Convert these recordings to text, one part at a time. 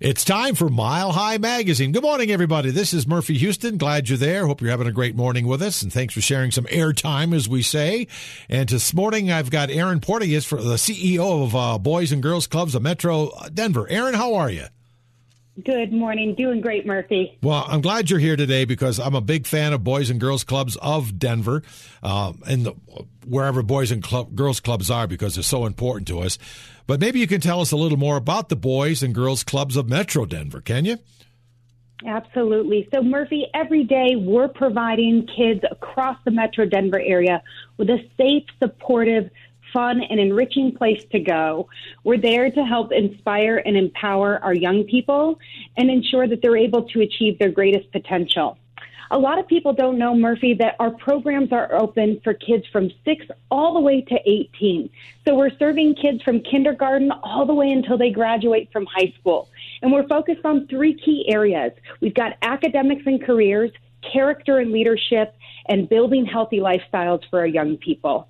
It's time for Mile High Magazine. Good morning, everybody. This is Murphy Houston. Glad you're there. Hope you're having a great morning with us, and thanks for sharing some airtime, as we say. And this morning, I've got Erin Portigas, for the CEO of Boys and Girls Clubs of Metro Denver. Erin, how are you? Good morning. Doing great, Murphy. Well, I'm glad you're here today because I'm a big fan of Boys and Girls Clubs of Denver and wherever Boys and Girls Clubs are, because they're so important to us. But maybe you can tell us a little more about the Boys and Girls Clubs of Metro Denver, can you? Absolutely. So, Murphy, every day we're providing kids across the Metro Denver area with a safe, supportive, fun, and enriching place to go. We're there to help inspire and empower our young people and ensure that they're able to achieve their greatest potential. A lot of people don't know, Murphy, that our programs are open for kids from 6 all the way to 18. So we're serving kids from kindergarten all the way until they graduate from high school. And we're focused on three key areas. We've got academics and careers, character and leadership, and building healthy lifestyles for our young people.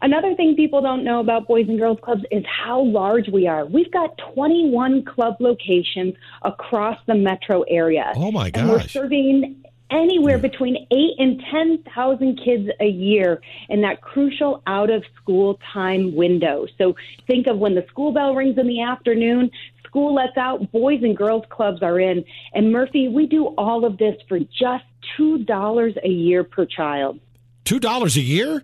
Another thing people don't know about Boys and Girls Clubs is how large we are. We've got 21 club locations across the metro area. Oh, my gosh. And we're serving anywhere between 8,000 and 10,000 kids a year in that crucial out-of-school time window. So think of when the school bell rings in the afternoon, school lets out, Boys and Girls Clubs are in. And, Murphy, we do all of this for just $2 a year per child. $2 a year?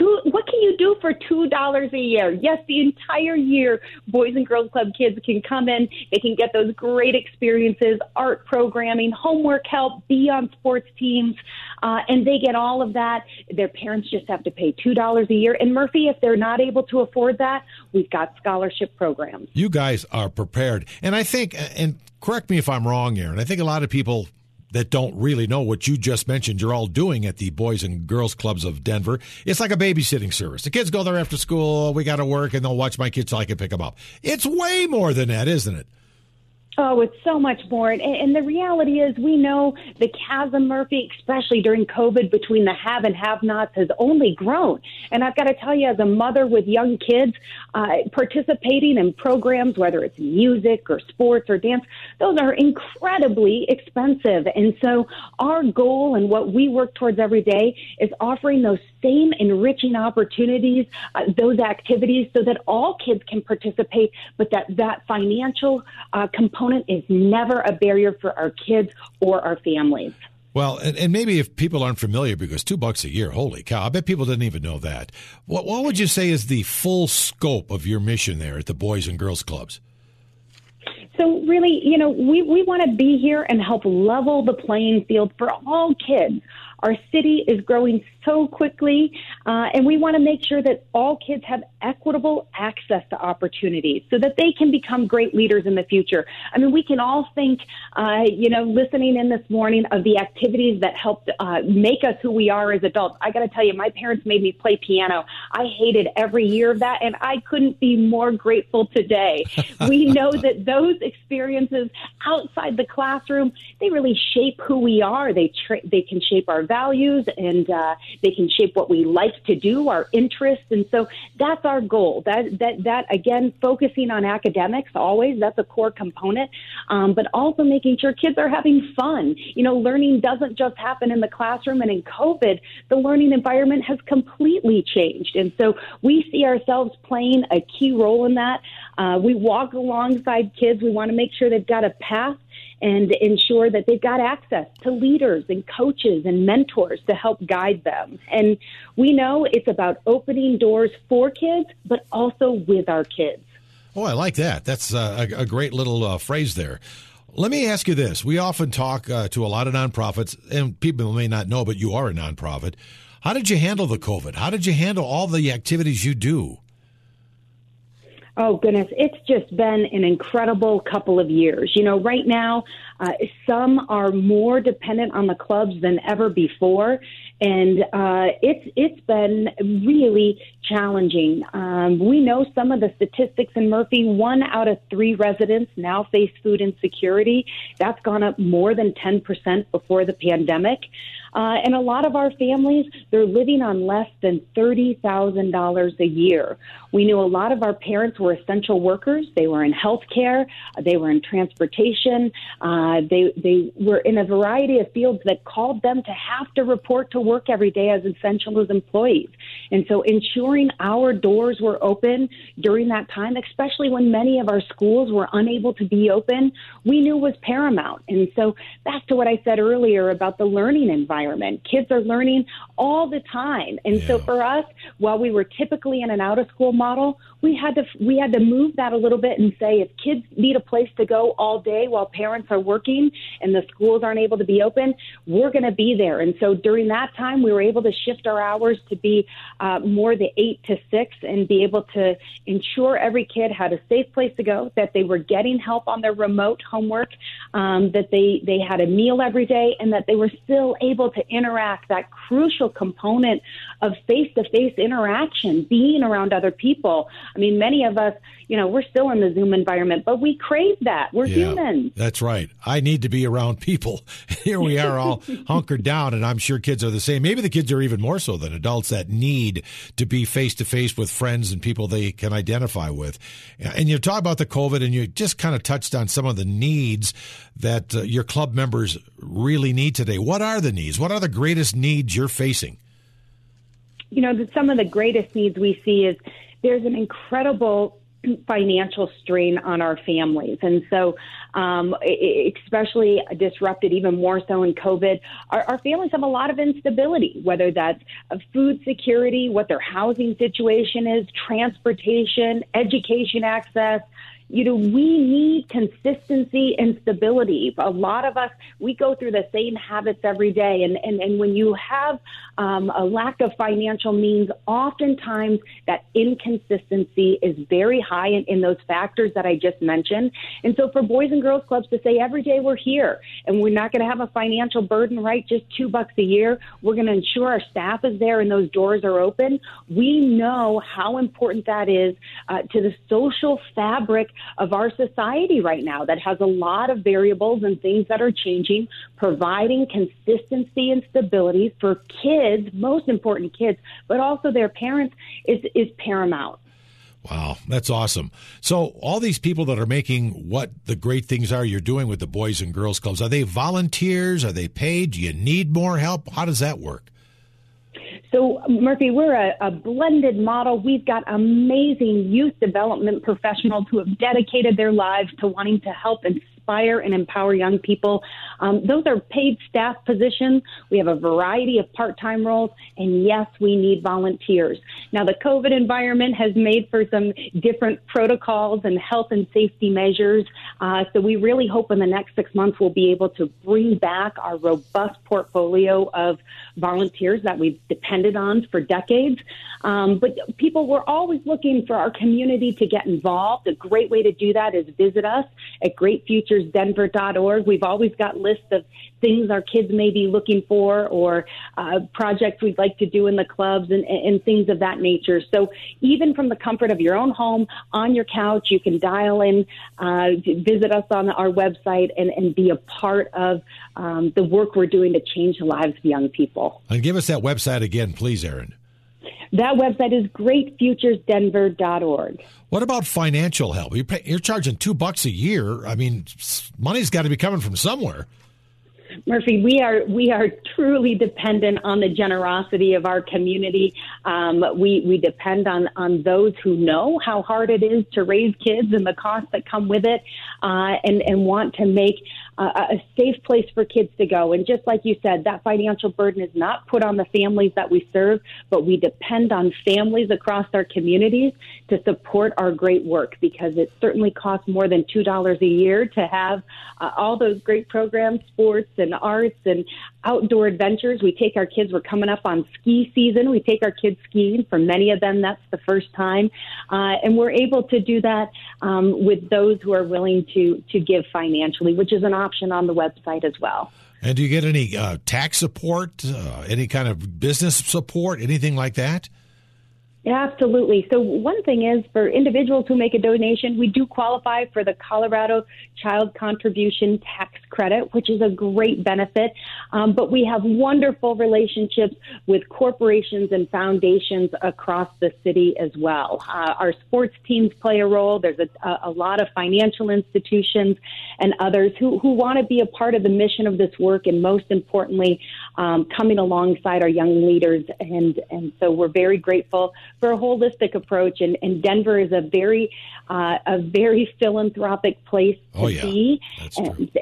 What can you do for $2 a year? Yes, the entire year, Boys and Girls Club kids can come in. They can get those great experiences, art programming, homework help, be on sports teams, and they get all of that. Their parents just have to pay $2 a year. And, Murphy, if they're not able to afford that, we've got scholarship programs. You guys are prepared. And I think, and correct me if I'm wrong, Erin, I think a lot of people that don't really know what you just mentioned you're all doing at the Boys and Girls Clubs of Denver. It's like a babysitting service. The kids go there after school, we got to work, and they'll watch my kids so I can pick them up. It's way more than that, isn't it? Oh, it's so much more. And the reality is we know the chasm, Murphy, especially during COVID, between the have and have-nots has only grown. And I've got to tell you, as a mother with young kids, participating in programs, whether it's music or sports or dance, those are incredibly expensive. And so our goal and what we work towards every day is offering those same enriching opportunities, those activities, so that all kids can participate, but that financial component is never a barrier for our kids or our families. Well, and maybe if people aren't familiar, because $2 a year, holy cow, I bet people didn't even know that. What would you say is the full scope of your mission there at the Boys and Girls Clubs? So really, you know, we want to be here and help level the playing field for all kids. Our city is growing so quickly, and we want to make sure that all kids have equitable access to opportunities so that they can become great leaders in the future. I mean, we can all think, listening in this morning of the activities that helped make us who we are as adults. I got to tell you, my parents made me play piano. I hated every year of that, and I couldn't be more grateful today. We know that those experiences outside the classroom, they really shape who we are. They can shape our values, and they can shape what we like to do, our interests. And so that's our goal. That again, focusing on academics always, that's a core component, but also making sure kids are having fun. You know, learning doesn't just happen in the classroom, and in COVID, the learning environment has completely changed. And so we see ourselves playing a key role in that. We walk alongside kids. We want to make sure they've got a path and ensure that they've got access to leaders and coaches and mentors to help guide them. And we know it's about opening doors for kids, but also with our kids. Oh, I like that. That's a great little phrase there. Let me ask you this. We often talk to a lot of nonprofits, and people may not know, but you are a nonprofit. How did you handle the COVID? How did you handle all the activities you do? Oh, goodness. It's just been an incredible couple of years. You know, right now, some are more dependent on the clubs than ever before. And it's been really challenging. We know some of the statistics in Murphy. 1 out of 3 residents now face food insecurity. That's gone up more than 10% before the pandemic. And a lot of our families, they're living on less than $30,000 a year. We knew a lot of our parents were essential workers. They were in healthcare. They were in transportation. They were in a variety of fields that called them to have to report to work every day as essential as employees. And so ensuring our doors were open during that time, especially when many of our schools were unable to be open, we knew was paramount. And so back to what I said earlier about the learning environment. Kids are learning all the time. And so for us, while we were typically in an out-of-school model, we had to move that a little bit and say, if kids need a place to go all day while parents are working and the schools aren't able to be open, we're going to be there. And so during that time, we were able to shift our hours to be more the 8 to 6 and be able to ensure every kid had a safe place to go, that they were getting help on their remote homework, that they had a meal every day, and that they were still able to interact, that crucial component of face-to-face interaction, being around other people. I mean, many of us, you know, we're still in the Zoom environment, but we crave that. We're humans. That's right. I need to be around people. Here we are all hunkered down, and I'm sure kids are the same. Maybe the kids are even more so than adults that need to be face-to-face with friends and people they can identify with. And you talk about the COVID, and you just kind of touched on some of the needs that your club members really need today. What are the needs? What are the greatest needs you're facing? You know, some of the greatest needs we see is there's an incredible financial strain on our families. And so, especially disrupted even more so in COVID, our families have a lot of instability, whether that's food security, what their housing situation is, transportation, education access. You know, we need consistency and stability. A lot of us, we go through the same habits every day. And when you have a lack of financial means, oftentimes that inconsistency is very high in those factors that I just mentioned. And so for Boys and Girls Clubs to say every day we're here and we're not going to have a financial burden, right? Just $2 a year. We're going to ensure our staff is there and those doors are open. We know how important that is to the social fabric of our society right now that has a lot of variables and things that are changing. Providing consistency and stability for kids, most important kids, but also their parents is paramount. Wow, that's awesome. So all these people that are making what the great things are you're doing with the Boys and Girls Clubs, are they volunteers? Are they paid? Do you need more help? How does that work? So, Murphy, we're a blended model. We've got amazing youth development professionals who have dedicated their lives to wanting to help inspire and empower young people. Those are paid staff positions. We have a variety of part-time roles, and yes, we need volunteers. Now, the COVID environment has made for some different protocols and health and safety measures, so we really hope in the next 6 months we'll be able to bring back our robust portfolio of volunteers that we've depended on for decades. But people were always looking for our community to get involved. A great way to do that is visit us at greatfuturesdenver.org. We've always got lists of things our kids may be looking for or projects we'd like to do in the clubs and things of that nature. So even from the comfort of your own home, on your couch, you can dial in, visit us on our website and be a part of the work we're doing to change the lives of young people. And give us that website again, please, Erin. That website is greatfuturesdenver.org. What about financial help? You're charging $2 a year. I mean, money's got to be coming from somewhere. Murphy, we are truly dependent on the generosity of our community. We depend on those who know how hard it is to raise kids and the costs that come with it, and want to make a safe place for kids to go. And just like you said, that financial burden is not put on the families that we serve, but we depend on families across our communities to support our great work, because it certainly costs more than $2 a year to have all those great programs, sports and arts and outdoor adventures. We take our kids, we're coming up on ski season, we take our kids skiing. For many of them, that's the first time. And we're able to do that with those who are willing to give financially, which is an option on the website as well. And do you get any tax support, any kind of business support, anything like that? Absolutely. So one thing is, for individuals who make a donation, we do qualify for the Colorado Child Contribution Tax Credit. credit, which is a great benefit. But we have wonderful relationships with corporations and foundations across the city as well. Our sports teams play a role. There's a lot of financial institutions and others who want to be a part of the mission of this work, and most importantly, coming alongside our young leaders. And so we're very grateful for a holistic approach. And Denver is a very philanthropic place to be.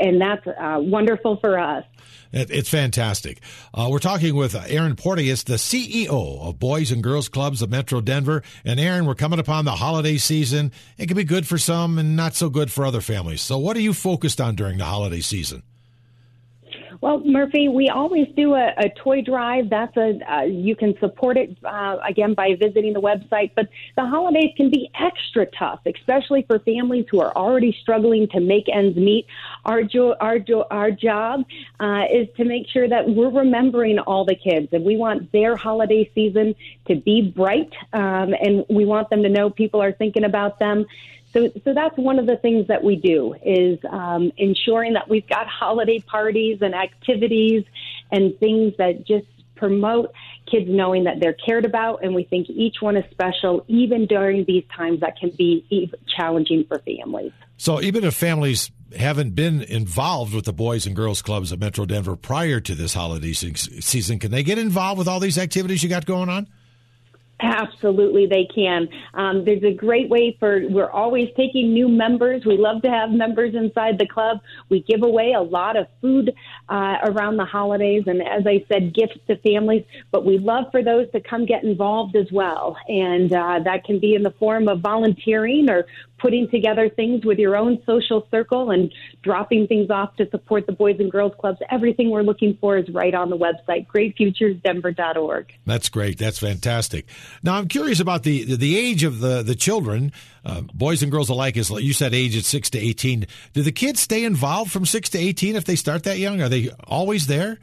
And that's wonderful for us. It's fantastic. We're talking with Erin Portigas, the CEO of Boys and Girls Clubs of Metro Denver. And Erin, we're coming upon the holiday season. It can be good for some and not so good for other families. So what are you focused on during the holiday season? Well, Murphy, we always do a toy drive. That's you can support it, again, by visiting the website. But the holidays can be extra tough, especially for families who are already struggling to make ends meet. Our job is to make sure that we're remembering all the kids, and we want their holiday season to be bright, and we want them to know people are thinking about them. So that's one of the things that we do, is ensuring that we've got holiday parties and activities and things that just promote kids knowing that they're cared about, and we think each one is special, even during these times that can be challenging for families. So even if families haven't been involved with the Boys and Girls Clubs of Metro Denver prior to this holiday season, can they get involved with all these activities you got going on? Absolutely, they can. There's a great way we're always taking new members. We love to have members inside the club. We give away a lot of food around the holidays, and as I said, gifts to families, but we love for those to come get involved as well. And that can be in the form of volunteering or putting together things with your own social circle and dropping things off to support the Boys and Girls Clubs. Everything we're looking for is right on the website, greatfuturesdenver.org. That's great. That's fantastic. Now, I'm curious about the age of the children, boys and girls alike. Is, you said age at 6 to 18. Do the kids stay involved from 6 to 18 if they start that young? Are they always there?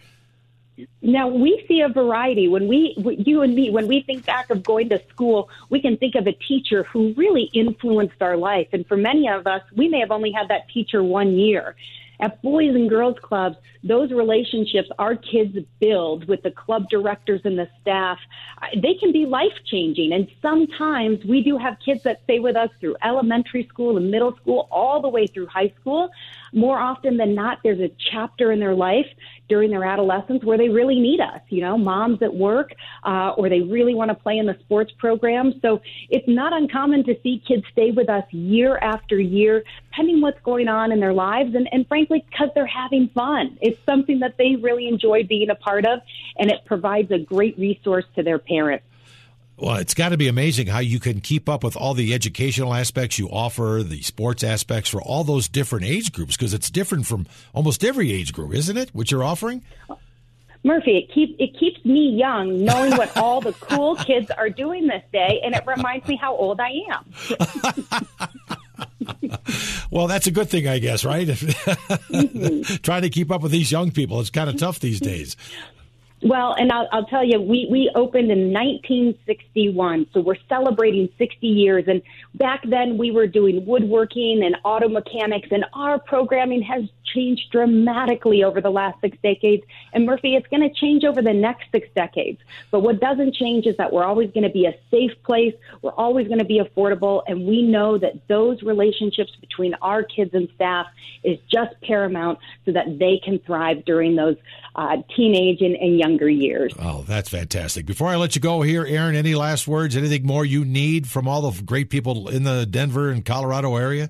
Now, we see a variety. When you and me, when we think back of going to school, we can think of a teacher who really influenced our life. And for many of us, we may have only had that teacher one year. At Boys and Girls Clubs, those relationships our kids build with the club directors and the staff, they can be life-changing. And sometimes we do have kids that stay with us through elementary school and middle school, all the way through high school. More often than not, there's a chapter in their life during their adolescence where they really need us. You know, mom's at work, or they really want to play in the sports program. So it's not uncommon to see kids stay with us year after year, depending what's going on in their lives, and frankly, because they're having fun. It's something that they really enjoy being a part of, and it provides a great resource to their parents. Well, it's got to be amazing how you can keep up with all the educational aspects you offer, the sports aspects for all those different age groups, because it's different from almost every age group, isn't it, what you're offering? Murphy, it keeps me young knowing what all the cool kids are doing this day, and it reminds me how old I am. Well, that's a good thing, I guess, right? Mm-hmm. Trying to keep up with these young people, it's kind of tough these days. Well, and I'll tell you, we opened in 1961, so we're celebrating 60 years. And back then, we were doing woodworking and auto mechanics, and our programming has changed dramatically over the last 6 decades. And Murphy, it's going to change over the next 6 decades. But what doesn't change is that we're always going to be a safe place, we're always going to be affordable, and we know that those relationships between our kids and staff is just paramount so that they can thrive during those teenage and younger years. Oh, that's fantastic. Before I let you go here, Erin, any last words, anything more you need from all the great people in the Denver and Colorado area?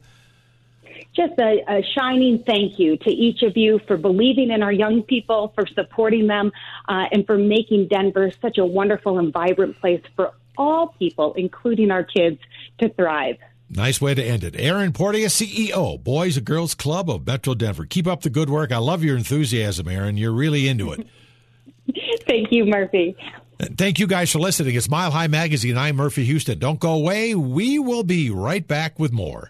Just a shining thank you to each of you for believing in our young people, for supporting them, and for making Denver such a wonderful and vibrant place for all people, including our kids, to thrive. Nice way to end it. Erin Portigas, CEO, Boys and Girls Club of Metro Denver. Keep up the good work. I love your enthusiasm, Erin. You're really into it. Thank you, Murphy. And thank you guys for listening. It's Mile High Magazine. I'm Murphy Houston. Don't go away. We will be right back with more.